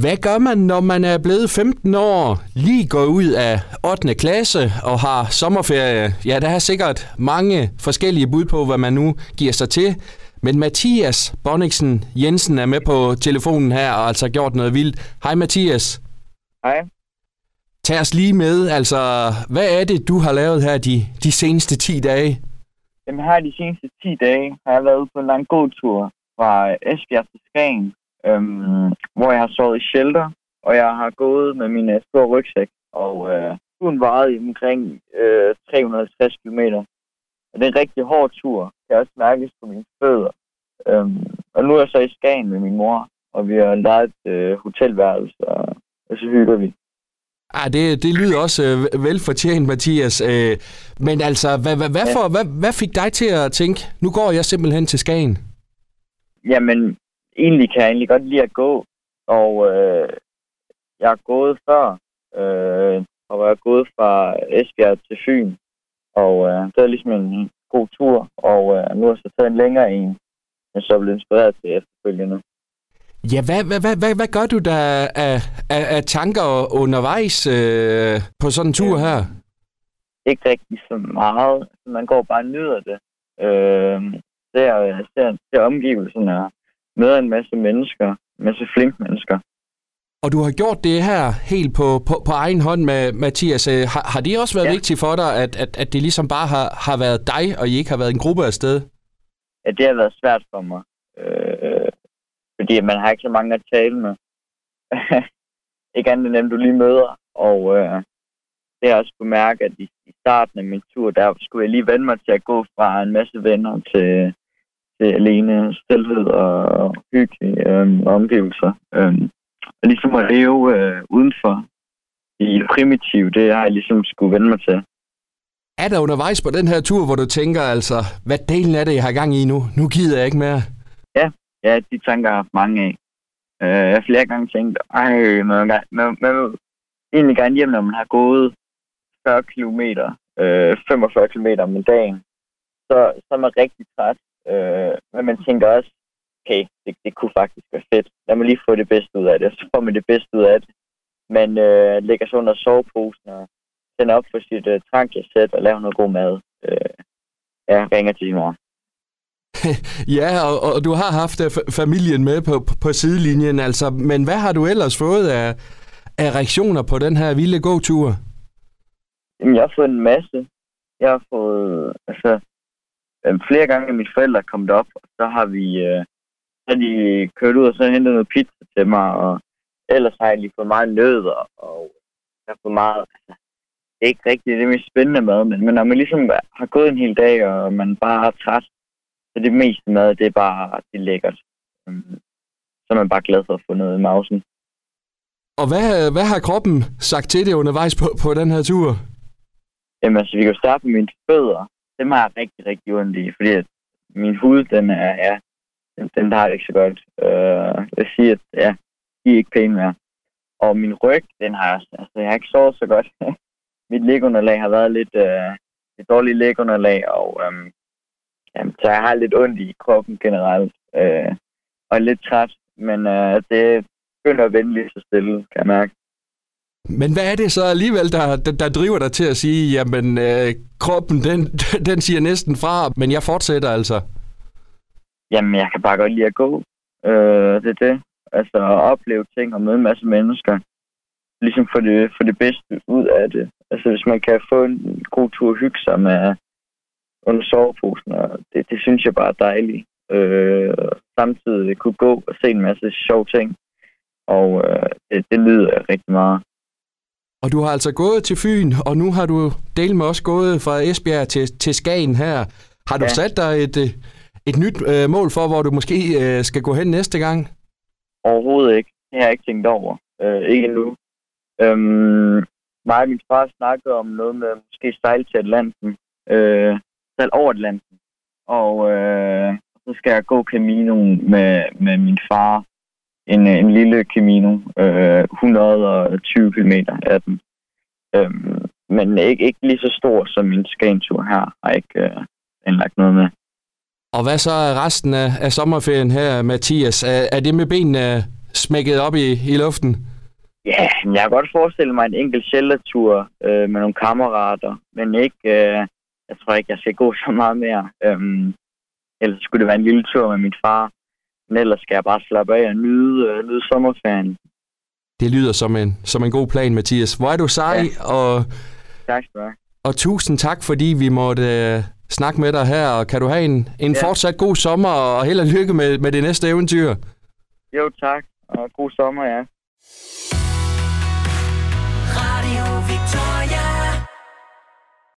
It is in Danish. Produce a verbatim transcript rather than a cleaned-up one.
Hvad gør man, når man er blevet femten år, lige går ud af ottende klasse og har sommerferie? Ja, der er sikkert mange forskellige bud på, hvad man nu giver sig til. Men Mathias Bonnichsen Jensen er med på telefonen her og altså gjort noget vildt. Hej Mathias. Hej. Tag os lige med. Altså, hvad er det, du har lavet her de, de seneste ti dage? Jamen her de seneste ti dage har jeg lavet på en lang god tur fra Esbjerg til Skagen. Øhm, hvor jeg har sovet i shelter, og jeg har gået med min store rygsæk, og øh, turen varede omkring øh, tre hundrede og halvtreds kilometer. Og det er en rigtig hård tur, kan jeg også mærkes på mine fødder. Øhm, og nu er jeg så i Skagen med min mor, og vi har lejet et øh, hotelværelse, og, og så hygger vi. Ah, det, det lyder også øh, velfortjent, Mathias. Øh, men altså, hvad, hvad, hvad, for, ja. hvad, hvad fik dig til at tænke, nu går jeg simpelthen til Skagen? Jamen, egentlig kan jeg egentlig godt lide at gå, og øh, jeg er gået før, øh, og jeg er gået fra Esbjerg til Fyn, og øh, det var ligesom en god tur, og øh, nu har jeg så taget en længere en, men så er jeg blevet inspireret til efterfølgende. Ja, hvad, hvad, hvad, hvad, hvad gør du der af, af, af tanker undervejs øh, på sådan en tur her? Ikke rigtig så meget, man går bare og nyder det. Øh, ser, ser, ser omgivelserne her. Møder en masse mennesker, en masse flinke mennesker. Og du har gjort det her helt på, på, på egen hånd med Mathias. Har, har det også været ja. vigtigt for dig, at, at, at det ligesom bare har, har været dig, og I ikke har været en gruppe af sted? Ja, det har været svært for mig. Øh, fordi man har ikke så mange at tale med. Ikke andet end dem, du lige møder. Og øh, det har også kunne mærke, at i, i starten af min tur, der skulle jeg lige vende mig til at gå fra en masse venner til... Det er alene, stilhed og hyggelige øh, omgivelser. Øh, og ligesom at leve øh, udenfor i primitiv, det har jeg ligesom skulle vende mig til. Er der undervejs på den her tur, hvor du tænker altså, hvad delen af det, jeg har gang i nu? Nu gider jeg ikke mere. Ja, ja de tanker har haft mange af. Øh, jeg har flere gange tænkt, ej, man vil egentlig gerne hjem, når man har gået fyrre kilometer, øh, femogfyrre kilometer om dagen. Så, så er man rigtig træt. Øh, men man tænker også, okay, det, det kunne faktisk være fedt. Lad mig lige få det bedste ud af det, så får man det bedste ud af det. Man øh, lægger sig under soveposen og tænder op for sit øh, trankiasæt og laver noget god mad. Øh, jeg ringer til din mor. Ja, og, og du har haft f- familien med på, på sidelinjen, altså. Men hvad har du ellers fået af, af reaktioner på den her vilde gåtur? Jamen, jeg har fået en masse. Jeg har fået... altså flere gange mine forældre kom derop, og så har vi øh, så de kørt ud og så hentet noget pizza til mig, og ellers har jeg lige fået meget nødder, og jeg har fået meget, altså, det er ikke rigtigt det mest spændende mad, men, men når man ligesom har gået en hel dag, og man bare er træt, så det meste mad, det er bare det er lækkert. Så er man bare glad for at få noget i mausen. Og hvad, hvad har kroppen sagt til det undervejs på, på den her tur? Jamen altså, vi kan jo starte med mine fødder. Dem har jeg rigtig, rigtig ondt i, fordi at min hud, den er, ja, den, den har det ikke så godt. Øh, jeg siger, at ja, de er ikke pæne mere. Og min ryg, den har jeg altså, jeg har ikke sovet så godt. Mit lægunderlag har været lidt, øh, lidt dårligt lægunderlag, og øhm, jamen, så jeg har lidt ondt i kroppen generelt, øh, og lidt træt, men øh, det begynder at vende lige så stille, kan jeg mærke. Men hvad er det så alligevel, der, der, der driver dig til at sige, jamen øh, kroppen, den, den siger næsten fra, men jeg fortsætter altså? Jamen, jeg kan bare godt lide at gå. Øh, det er det. Altså at opleve ting og møde en masse mennesker. Ligesom få det, få det bedste ud af det. Altså hvis man kan få en god tur og hygge sig med under soveposen, og det, det synes jeg bare er dejligt. Øh, samtidig kunne gå og se en masse sjove ting. Og øh, det, det lyder rigtig meget. Og du har altså gået til Fyn, og nu har du delt med også gået fra Esbjerg til, til Skagen her. Har du ja. sat dig et, et nyt øh, mål for, hvor du måske øh, skal gå hen næste gang? Overhovedet ikke. Det har jeg ikke tænkt over. Øh, ikke endnu. Øhm, mig og min far snakkede om noget med måske sejle til Atlanten. Øh, sejle over Atlanten. Og øh, så skal jeg gå Caminoen med, med min far. En, en lille Camino, øh, et hundrede og tyve kilometer af den. Øhm, men ikke, ikke lige så stor som min Skagen-tur her, har jeg ikke øh, anlagt noget med. Og hvad så resten af, af sommerferien her, Mathias? Er, er det med benene smækket op i, i luften? Ja, yeah, jeg kan godt forestille mig en enkelt sheltertur øh, med nogle kammerater, men ikke, øh, jeg tror ikke, jeg skal gå så meget mere. Øhm, ellers skulle det være en lille tur med min far, men ellers skal jeg bare slappe af og nyde, øh, nyde sommerferien. Det lyder som en, som en god plan, Mathias. Hvor er du sej, ja. og, tak, og tusind tak, fordi vi måtte øh, snakke med dig her, og kan du have en, en ja. fortsat god sommer, og held og lykke med, med det næste eventyr. Jo, tak, og god sommer, ja. Radio